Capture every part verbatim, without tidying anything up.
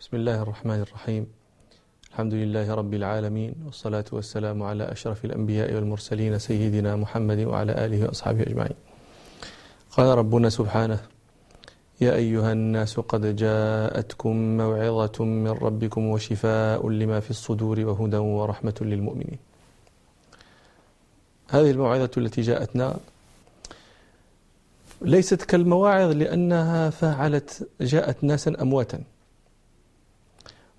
بسم الله الرحمن الرحيم. الحمد لله رب العالمين، والصلاة والسلام على أشرف الأنبياء والمرسلين سيدنا محمد وعلى آله وأصحابه أجمعين. قال ربنا سبحانه: يا أيها الناس قد جاءتكم موعظة من ربكم وشفاء لما في الصدور وهدى ورحمة للمؤمنين. هذه الموعظة التي جاءتنا ليست كالمواعظ لأنها فعلت جاءت ناسا أمواتا،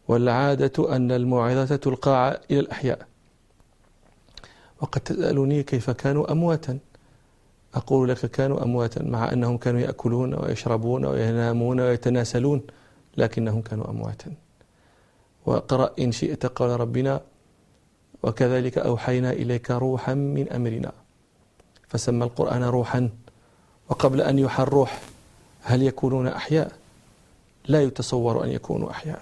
والعادة أن الموعظة تلقى إلى الأحياء. وقد تسألني كيف كانوا أمواتا، أقول لك كانوا أمواتا، مع أنهم كانوا يأكلون ويشربون وينامون ويتناسلون، لكنهم كانوا أمواتا. وقرأ إن شئت قول ربنا: وكذلك أوحينا إليك روحا من أمرنا. فسمى القرآن روحا، وقبل أن يوحى الروح هل يكونون أحياء؟ لا يتصور أن يكونوا أحياء.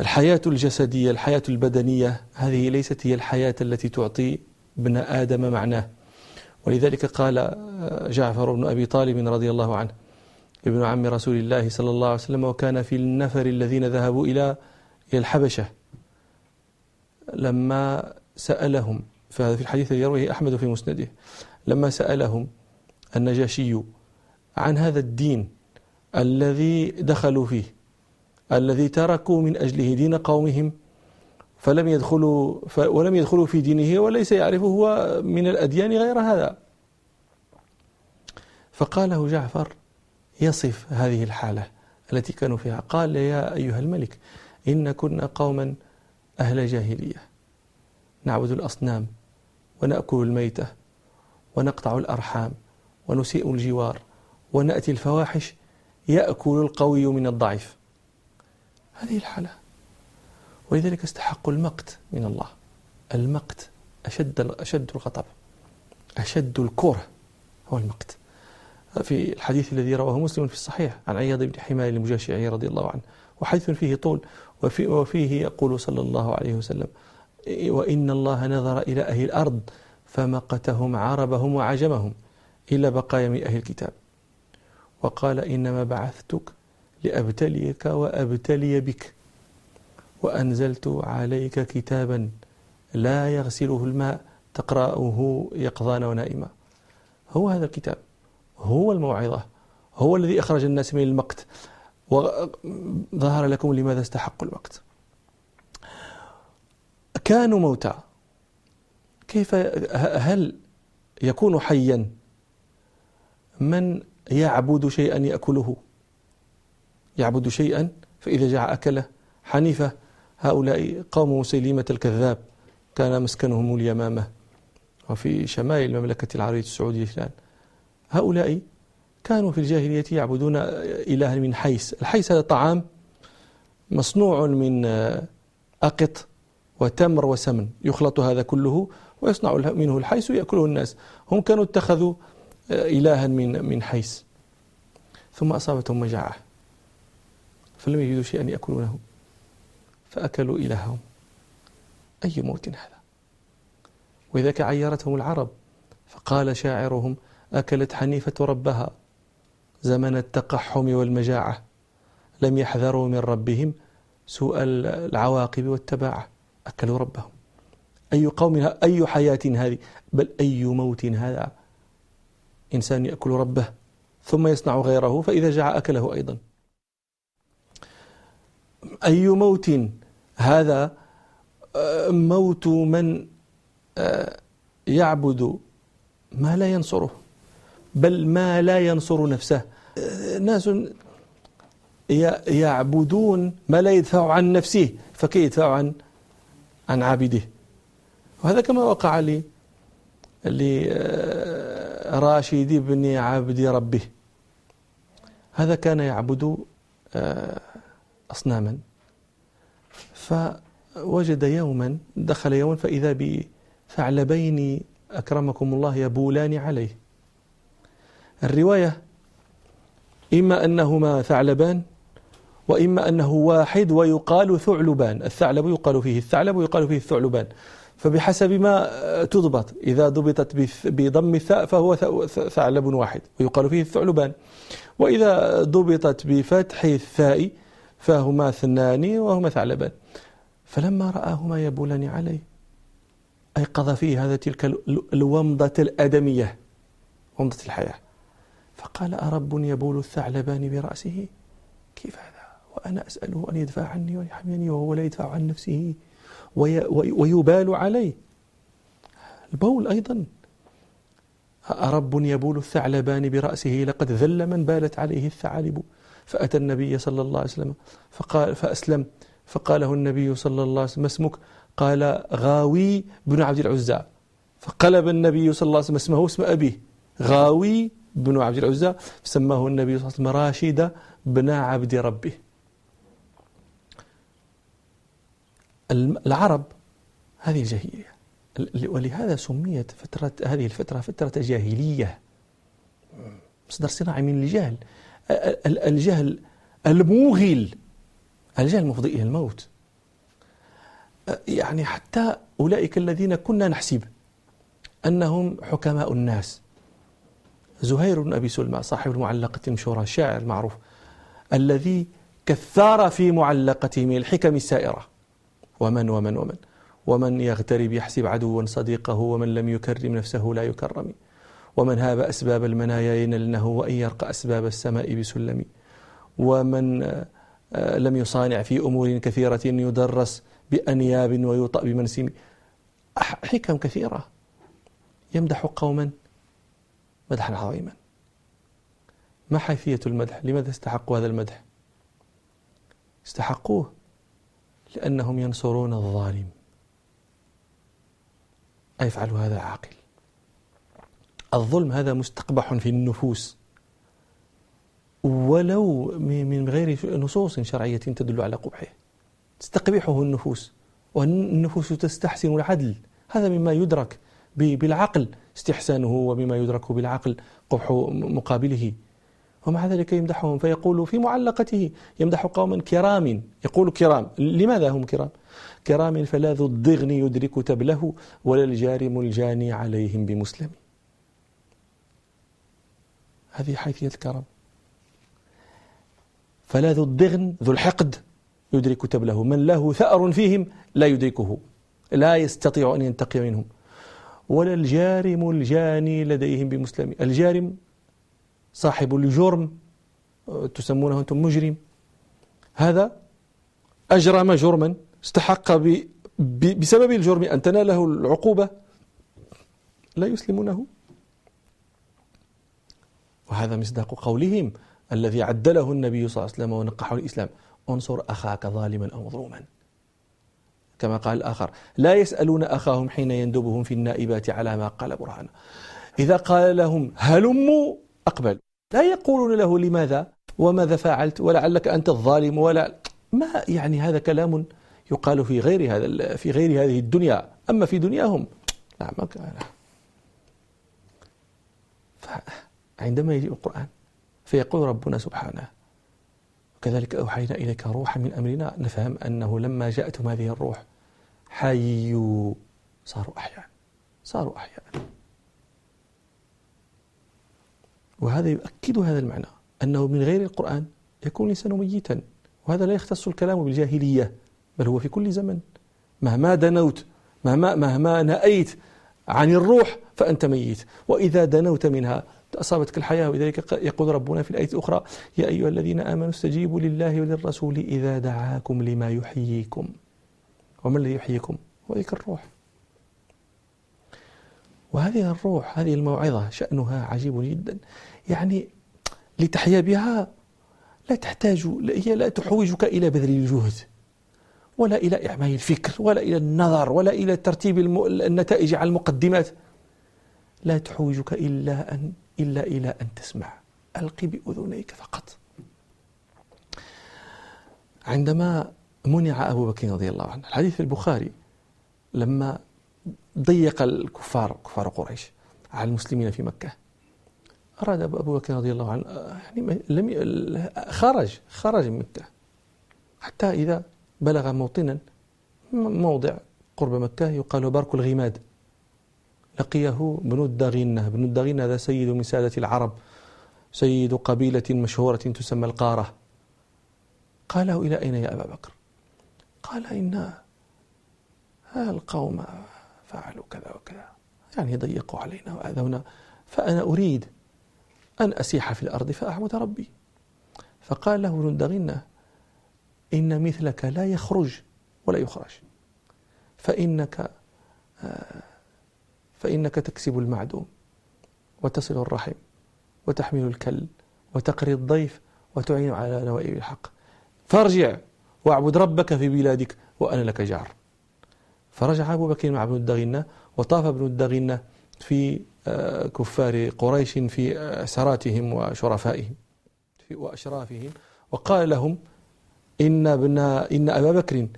الحياة الجسدية، الحياة البدنية، هذه ليست هي الحياة التي تعطي ابن آدم معناه. ولذلك قال جعفر بن أبي طالب رضي الله عنه ابن عم رسول الله صلى الله عليه وسلم: وكان في النفر الذين ذهبوا إلى الحبشة، لما سألهم، فهذا في الحديث الذي يرويه أحمد في مسنده، لما سألهم النجاشي عن هذا الدين الذي دخلوا فيه، الذي تركوا من أجله دين قومهم، فلم يدخلوا ولم يدخلوا في دينه، وليس يعرفه هو من الأديان غير هذا. فقاله جعفر يصف هذه الحالة التي كانوا فيها، قال: يا أيها الملك، إن كنا قوما أهل جاهلية، نعبد الأصنام ونأكل الميتة ونقطع الأرحام ونسيء الجوار ونأتي الفواحش، يأكل القوي من الضعيف. هذه الحالة، ولذلك استحقوا المقت من الله. المقت أشد أشد الغضب، أشد الكره هو المقت. في الحديث الذي رواه مسلم في الصحيح عن عياض بن حمار المجاشعي رضي الله عنه، وحديث فيه طول، وفي وفيه يقول صلى الله عليه وسلم: وإن الله نظر إلى أهل الأرض فمقتهم عربهم وعجمهم إلا بقايا من أهل الكتاب، وقال: إنما بعثتك لأبتليك وأبتلي بك، وأنزلت عليك كتابا لا يغسله الماء تقرأه يقظان ونائما. هو هذا الكتاب، هو الموعظة، هو الذي أخرج الناس من المقت، وظهر لكم لماذا استحقوا المقت. كانوا موتى، كيف هل يكون حيا من يعبد شيئا يأكله؟ يعبد شيئا فإذا جاع أكله حنيفة. هؤلاء قوم مسيلمة الكذاب، كان مسكنهم اليمامة وفي شمال المملكة العربية السعودية الآن. هؤلاء كانوا في الجاهلية يعبدون إلها من حيس. الحيس هذا طعام مصنوع من أقط وتمر وسمن، يخلط هذا كله ويصنع منه الحيس ويأكله الناس. هم كانوا اتخذوا إلها من من حيس، ثم أصابتهم مجاعة فلم يجدوا شيئا يأكلونه فأكلوا إلههم. أي موت هذا! وإذاك عيرتهم العرب، فقال شاعرهم: أكلت حنيفة ربها زمن التقحم والمجاعة، لم يحذروا من ربهم سوء العواقب والتباعة. أكلوا ربهم. أي قوم، أي حياة هذه، بل أي موت هذا! إنسان يأكل ربه ثم يصنع غيره فإذا جاع أكله أيضا. أي موت هذا! موت من يعبد ما لا ينصره، بل ما لا ينصر نفسه. ناس يعبدون ما لا يدفع عن نفسه، فكيف يدفع عن عن عابده؟ وهذا كما وقع لي لراشد بن عبد ربه. هذا كان يعبد أصناما، فوجد يوما، دخل يوما فإذا بثعلبين أكرمكم الله يبولان عليه. الرواية إما أنهما ثعلبان وإما أنه واحد ويقال ثعلبان. الثعلب يقال فيه الثعلب ويقال فيه الثعلبان، فبحسب ما تضبط. إذا ضبطت بضم الثاء فهو ثعلب واحد ويقال فيه الثعلبان، وإذا ضبطت بفتح الثاء فهما اثنان وهما ثعلبان. فلما رآهما يبولان عليه أيقظ فيه هذا تلك الومضة الأدمية، ومضة الحياة، فقال أرب يبول الثعلبان برأسه؟ كيف هذا؟ وأنا أسأله أن يدفع عني ويحميني وهو لا يدفع عن نفسه ويبال عليه. البول أيضا، أرب يبول الثعلبان برأسه؟ لقد ذل من بالت عليه الثعالب. فأتى النبي صلى الله عليه وسلم فقال فأسلم، فقاله النبي صلى الله عليه وسلم ما اسمك؟ قال غاوي بن عبد العزى. فقلب النبي صلى الله عليه وسلم اسمه اسم أبيه، غاوي بن عبد العزى، فسماه النبي صلى الله عليه وسلم راشد بن عبد ربه. العرب هذه الجاهلية، ولهذا سميت فترة هذه الفترة فترة جاهلية، مصدر صناعي من الجهل، الجهل الموغل، الجهل المفضي إلى الموت. يعني حتى أولئك الذين كنا نحسب أنهم حكماء الناس، زهير بن أبي سلمى صاحب المعلقة المشهورة، الشاعر المعروف الذي كثار في معلقته من الحكم السائرة، ومن ومن ومن ومن يغترب يحسب عدوا صديقه، ومن لم يكرم نفسه لا يكرم، ومن هاب أسباب المنايا ينلنه، وإن يرقى أسباب السماء بسلم، ومن لم يصانع في أمور كثيرة يدرس بأنياب ويوطأ بمنسم. حكم كثيرة، يمدح قوما مدحا عظيما. ما حيثية المدح؟ لماذا استحقوا هذا المدح؟ استحقوه لأنهم ينصرون الظالم. أيفعل هذا العاقل؟ الظلم هذا مستقبح في النفوس ولو من غير نصوص شرعية تدل على قبحه، تستقبحه النفوس، والنفوس تستحسن العدل، هذا مما يدرك بالعقل استحسانه، ومما يدرك بالعقل قبح مقابله. ومع ذلك يمدحهم، فيقول في معلقته يمدح قوما كرام، يقول كرام، لماذا هم كرام؟ كرام فلا ذو الضغن يدرك تبله، ولا الجارم الجاني عليهم بمسلم. هذه حيثية الكرم، فلا ذو الضغن ذو الحقد يدرك تبله، من له ثأر فيهم لا يدركه، لا يستطيع أن ينتقي منهم، ولا الجارم الجاني لديهم بمسلم. الجارم صاحب الجرم، تسمونه أنتم مجرم، هذا أجرم جرما استحق ب... ب... بسبب الجرم أن تناله العقوبة، لا يسلمونه. وهذا مصداق قولهم الذي عدله النبي صلى الله عليه وسلم ونقحه الإسلام، انصر أخاك ظالما أو مظلوما، كما قال الآخر لا يسألون أخاهم حين يندبهم في النائبات على ما قال برهان، إذا قال لهم هلموا أقبل، لا يقولون له لماذا وماذا فعلت ولعلك أنت الظالم ولا ما، يعني هذا كلام يقال في غير هذا في غير هذه الدنيا، أما في دنياهم نعم. فعندما يجيء القرآن فيقول ربنا سبحانه كذلك أوحينا إليك روحا من أمرنا، نفهم أنه لما جاءتهم هذه الروح حيوا، صاروا أحياء، صاروا أحياء. وهذا يؤكد هذا المعنى، أنه من غير القرآن يكون الإنسان ميتا، وهذا لا يختص الكلام بالجاهلية، بل هو في كل زمن، مهما دنوت مهما, مهما نأيت عن الروح فأنت ميت، وإذا دنوت منها أصابتك الحياة. وذلك يقول ربنا في الآية الأخرى يا أيها الذين آمنوا استجيبوا لله وللرسول إذا دعاكم لما يحييكم، وما الذي يحييكم؟ وذلك الروح. وهذه الروح، هذه الموعظة شأنها عجيب جدا، يعني لتحيا بها لا تحتاج، هي لا تحوجك إلى بذل الجهد، ولا إلى إعمال الفكر، ولا إلى النظر، ولا إلى ترتيب النتائج على المقدمات، لا تحوجك إلا أن إلا إلى أن تسمع، ألقي بأذنيك فقط. عندما منع أبو بكر رضي الله عنه، الحديث البخاري، لما ضيق الكفار كفار قريش على المسلمين في مكة، أراد أبو بكر رضي الله عنه يعني لم خرج خرج من مكة حتى إذا بلغ موطنا موضع قرب مكة يقال برك الغماد، لقيه بن الدغنة. بن الدغنة هذا سيد من سادة العرب، سيد قبيلة مشهورة تسمى القارة، قالوا: إلى أين يا أبا بكر؟ قال: إن القوم فعلوا كذا وكذا، يعني ضيقوا علينا وأذونا، فأنا أريد أن أسيح في الأرض فأعبد ربي. فقال له جندغنة: إن مثلك لا يخرج ولا يخرج، فإنك فإنك تكسب المعدوم وتصل الرحم وتحمل الكل وتقري الضيف وتعين على نوائب الحق، فارجع واعبد ربك في بلادك وأنا لك جار. فرجع أبو بكر مع ابن الدغنة، وطاف ابن الدغنة في كفار قريش في سراتهم وشرفائهم وأشرافهم، وقال لهم: إن, إن أبا بكر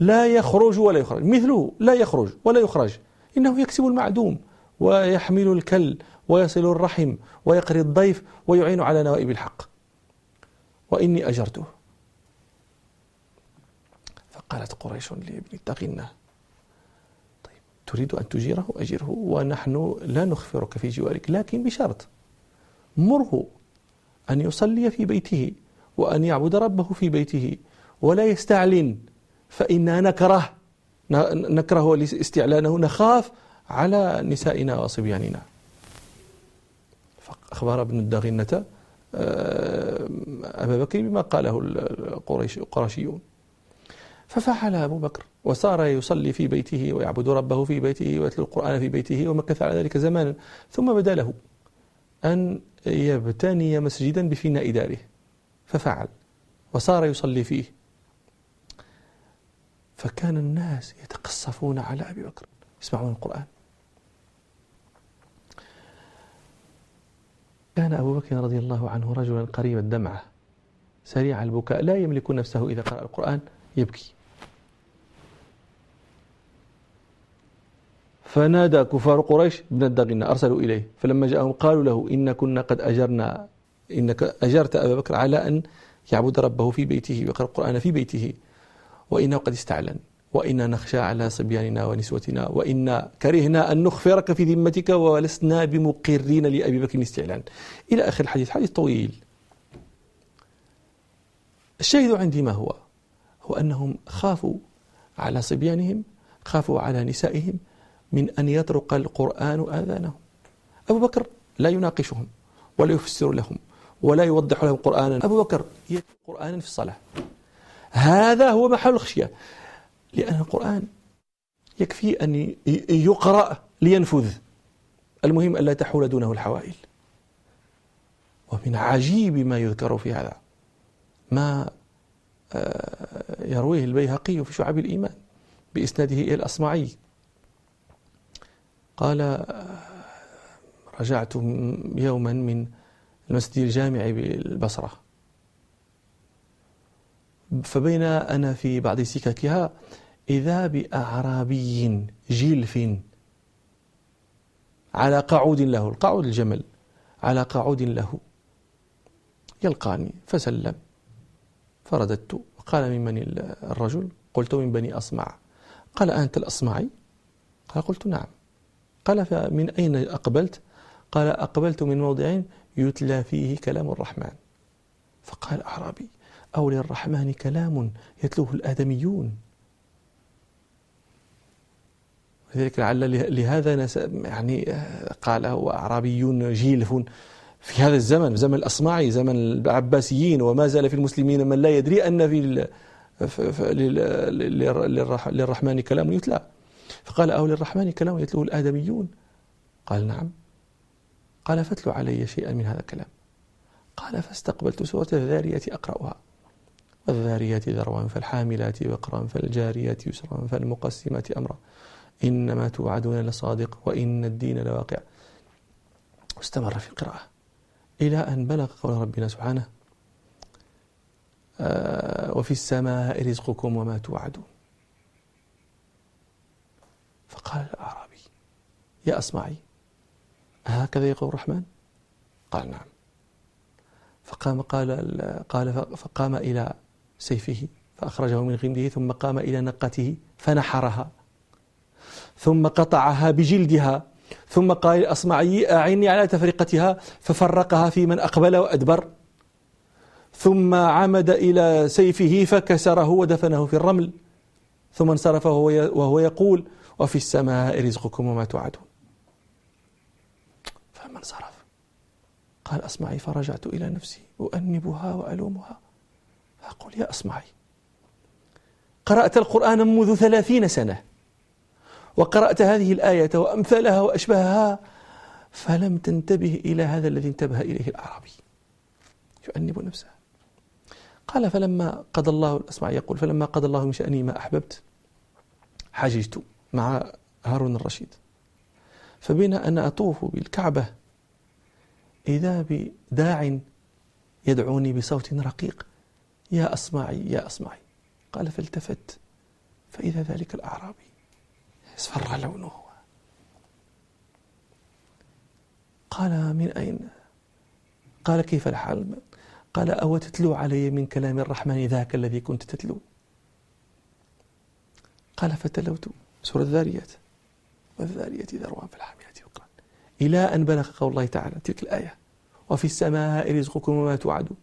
لا يخرج ولا يخرج، مثله لا يخرج ولا يخرج، إنه يكسب المعدوم ويحمل الكل ويصل الرحم ويقري الضيف ويعين على نوائب الحق، وإني أجرته. فقالت قريش لابن الدغنة: طيب، تريد أن تجيره؟ أجره، ونحن لا نخفرك في جوارك، لكن بشرط مره أن يصلي في بيته وأن يعبد ربه في بيته ولا يستعلن، فإننا نكره نكره استعلانه، نخاف على نسائنا وصبياننا. فأخبر ابن الدغنة أبا بكر بما قاله القرشيون، ففعل أبو بكر، وصار يصلي في بيته ويعبد ربه في بيته ويتلو القرآن في بيته، ومكث على ذلك زمانا. ثم بدا له أن يبتني مسجدا بفناء داره، ففعل وصار يصلي فيه. فكان الناس يتقصفون على أبي بكر يسمعون القرآن. كان أبو بكر رضي الله عنه رجلا قريب الدمعة سريع البكاء، لا يملك نفسه إذا قرأ القرآن يبكي. فنادى كفار قريش ابن الدغنة، أرسلوا إليه، فلما جاءهم قالوا له: إن كنا قد أجرنا إنك أجرت أبا بكر على أن يعبد ربه في بيته ويقرأ القرآن في بيته، وإنه قد استعلن، وإنا نخشى على صبياننا ونسوتنا، وإنا كرهنا أن نخفرك في ذمتك، ولسنا بمقرين لأبي بكر استعلان، إلى آخر الحديث، حديث طويل. الشاهد عندي ما هو؟ هو أنهم خافوا على صبيانهم، خافوا على نسائهم من أن يطرق القرآن آذانهم. أبو بكر لا يناقشهم ولا يفسر لهم ولا يوضح لهم قرآنا، أبو بكر يتلو قرآنا في الصلاة، هذا هو محل الخشية، لأن القرآن يكفي أن يقرأ لينفذ، المهم ألا تحول دونه الحوائل. ومن عجيب ما يذكر في هذا ما يرويه البيهقي في شعب الإيمان بإسناده إلى الأصمعي، قال: رجعت يوما من المسجد الجامع بالبصرة، فبين أنا في بعض سككها إذا بأعرابي جلف على قعود له، القعود الجمل، على قعود له، يلقاني فسلم، فرددت، وقال: من من الرجل؟ قلت: من بني أصمع. قال: أنت الأصمعي؟ قال: قلت: نعم. قال: فمن أين أقبلت؟ قال: أقبلت من موضع يتلى فيه كلام الرحمن. فقال أعرابي: أو للرحمن كلام يتلوه الآدميون؟ لذلك لعل لهذا يعني قال هو أعرابيون جيلف في هذا الزمن، زمن الأصمعي، زمن العباسيين، وما زال في المسلمين من لا يدري أن في للرحمن كلام يتلى. فقال: أو للرحمن كلام يتلوه الآدميون؟ قال: نعم. قال: فاتلو علي شيئا من هذا الكلام. قال: فاستقبلت سورة الذاريات أقرأها: والذاريات ذروا، فالحاملات وقرا، فالجاريات يسرا، فالمقسمات أمرا، إنما توعدون لصادق، وإن الدين لواقع. واستمر في القراءة إلى أن بلغ قول ربنا سبحانه: وفي السماء رزقكم وما توعدون. فقال الأعرابي: يا أصمعي، هكذا يقول الرحمن؟ قال: نعم. فقام قال قال فقام إلى سيفه فأخرجه من غمده، ثم قام إلى نقته فنحرها، ثم قطعها بجلدها، ثم قال الأصمعي: أعني على تفرقتها، ففرقها في من أقبل وأدبر. ثم عمد إلى سيفه فكسره ودفنه في الرمل، ثم انصرف وهو يقول وفي السماء رزقكم وما توعدون. فلما انصرف قال أصمعي، فرجعت إلى نفسي أؤنبها وألومها فأقول يا أصمعي، قرأت القرآن منذ ثلاثين سنة وقرأت هذه الآية وأمثالها وأشبهها فلم تنتبه إلى هذا الذي انتبه إليه الأعرابي يؤنب نفسه. قال فلما قضى الله أسمع يقول فلما قضى الله من شأني ما أحببت حججت مع هارون الرشيد، فبين أن أطوف بالكعبة إذا بداع يدعوني بصوت رقيق يا أصمعي يا أصمعي. قال فالتفت فإذا ذلك الأعرابي اصفر لونه. قال من أين؟ قال كيف الحال؟ قال أو تتلو علي من كلام الرحمن ذاك الذي كنت تتلو؟ قال فتلوت سورة الذاريات والذاريات ذروان فالحاملات وقرا إلى أن بلغ قول الله تعالى تلك الآية وفي السماء رزقكم وما توعدون.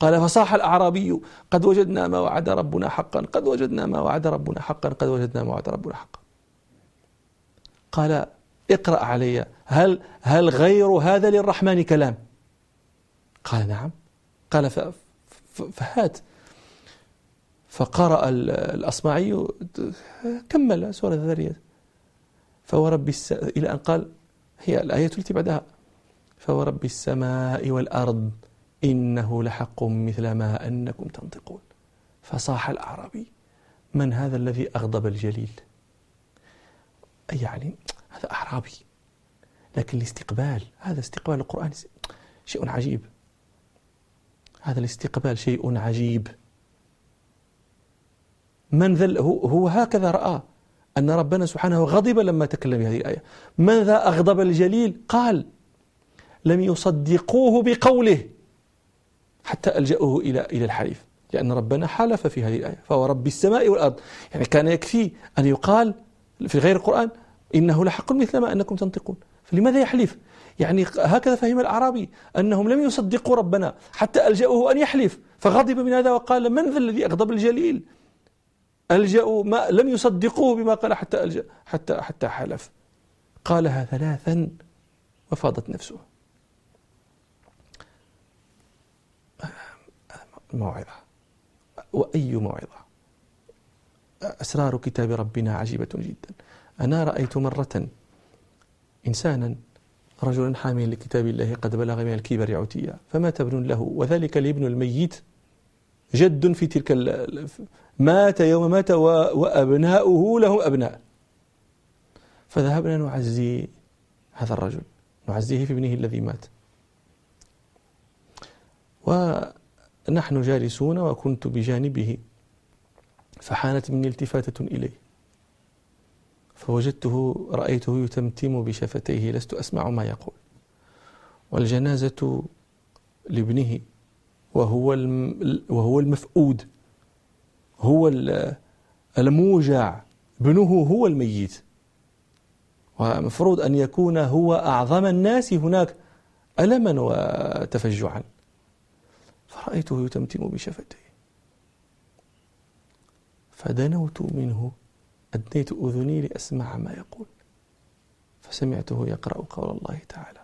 قال فصاح الأعرابي قد وجدنا ما وعد ربنا حقا قد وجدنا ما وعد ربنا حقا قد وجدنا ما وعد ربنا حقا. قال اقرأ علي هل هل غير هذا للرحمن كلام؟ قال نعم. قال فهات. فقرأ الأصمعي كمل سورة الذاريات فورب إلى أن قال هي الآية التي بعدها فورب السماء والأرض إنه لحق مثل ما أنكم تنطقون. فصاح الأعرابي من هذا الذي أغضب الجليل؟ يعني هذا أعرابي، لكن الاستقبال هذا استقبال القرآن شيء عجيب، هذا الاستقبال شيء عجيب. من ذا هو هكذا رأى أن ربنا سبحانه غضب لما تكلم بهذه الآية. من ذا أغضب الجليل؟ قال لم يصدقوه بقوله حتى ألجأوه إلى إلى الحليف، لأن ربنا حلف في هذه الآية فورب السماء والأرض، يعني كان يكفي أن يقال في غير القرآن إنه لحق مثل ما أنكم تنطقون، فلماذا يحلف؟ يعني هكذا فهم الأعرابي أنهم لم يصدقوا ربنا حتى ألجأوه أن يحلف، فغضب من هذا وقال من ذا الذي أغضب الجليل؟ ألجأوا ما لم يصدقوه بما قال حتى ألجأ حتى حتى حلف. قالها ثلاثا وفاضت نفسه. موعظة، وأي موعظة! أسرار كتاب ربنا عجيبة جدا. أنا رأيت مرة إنسانا رجلا حاميا لكتاب الله قد بلغ من الكبر عتيا فمات ابن له وذلك لابن الميت جد في تلك مات يوم مات وأبناؤه له أبناء. فذهبنا نعزي هذا الرجل، نعزيه في ابنه الذي مات، ونحن جالسون وكنت بجانبه فحانت مني التفاتة إليه فوجدته رأيته يتمتم بشفتيه لست أسمع ما يقول. والجنازة لابنه وهو وهو المفقود، هو الموجع، ابنه هو الميت، ومفروض أن يكون هو أعظم الناس هناك ألما وتفجعا. فرأيته يتمتم بشفتيه فدنوت منه، أدنيت أذني لأسمع ما يقول، فسمعته يقرأ قول الله تعالى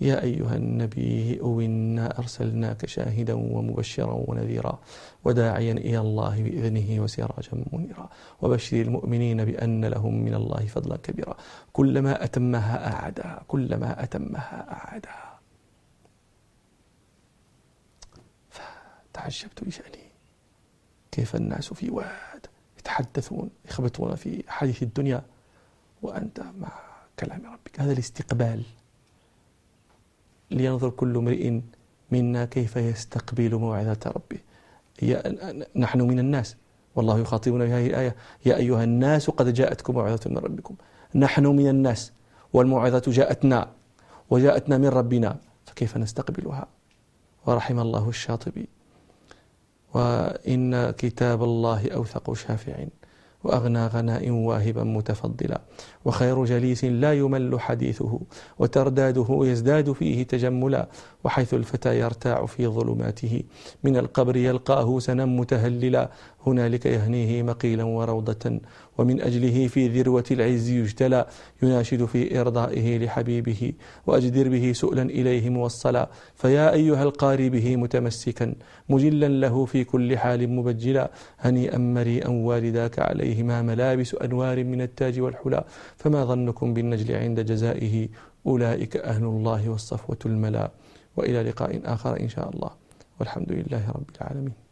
يا أيها النبي إنا أرسلناك شاهدا ومبشرا ونذيرا وداعيا إلى الله بإذنه وسراجا منيرا وبشر المؤمنين بأن لهم من الله فضلا كبيرا كلما أتمها أعادها كلما أتمها أعادها. فتعجبت لشأني، كيف الناس في واد يتحدثون يخبطون في حديث الدنيا وأنت مع كلام ربك؟ هذا الاستقبال. لينظر كل امرئ منا كيف يستقبل موعظة ربه. نحن من الناس، والله يخاطبنا بهذه الآية يا أيها الناس قد جاءتكم موعظة من ربكم. نحن من الناس والموعظة جاءتنا وجاءتنا من ربنا، فكيف نستقبلها؟ ورحم الله الشاطبي وإن كتاب الله أوثق شافع وأغنى غناء واهبا متفضلا، وخير جليس لا يمل حديثه وترداده يزداد فيه تجملا، وحيث الفتى يرتاع في ظلماته من القبر يلقاه سنا متهللا، هنالك يهنيه مقيلا وروضة ومن أجله في ذروة العز يجتلى، يناشد في إرضائه لحبيبه وأجدر به سؤلا إليه موصلا، فيا أيها القاري به متمسكا مجلا له في كل حال مبجلا، هنيئا مريئا والداك عليهما ملابس أنوار من التاج والحلا، فما ظنكم بالنجل عند جزائه، أولئك أهل الله والصفوة الملا. وإلى لقاء آخر إن شاء الله، والحمد لله رب العالمين.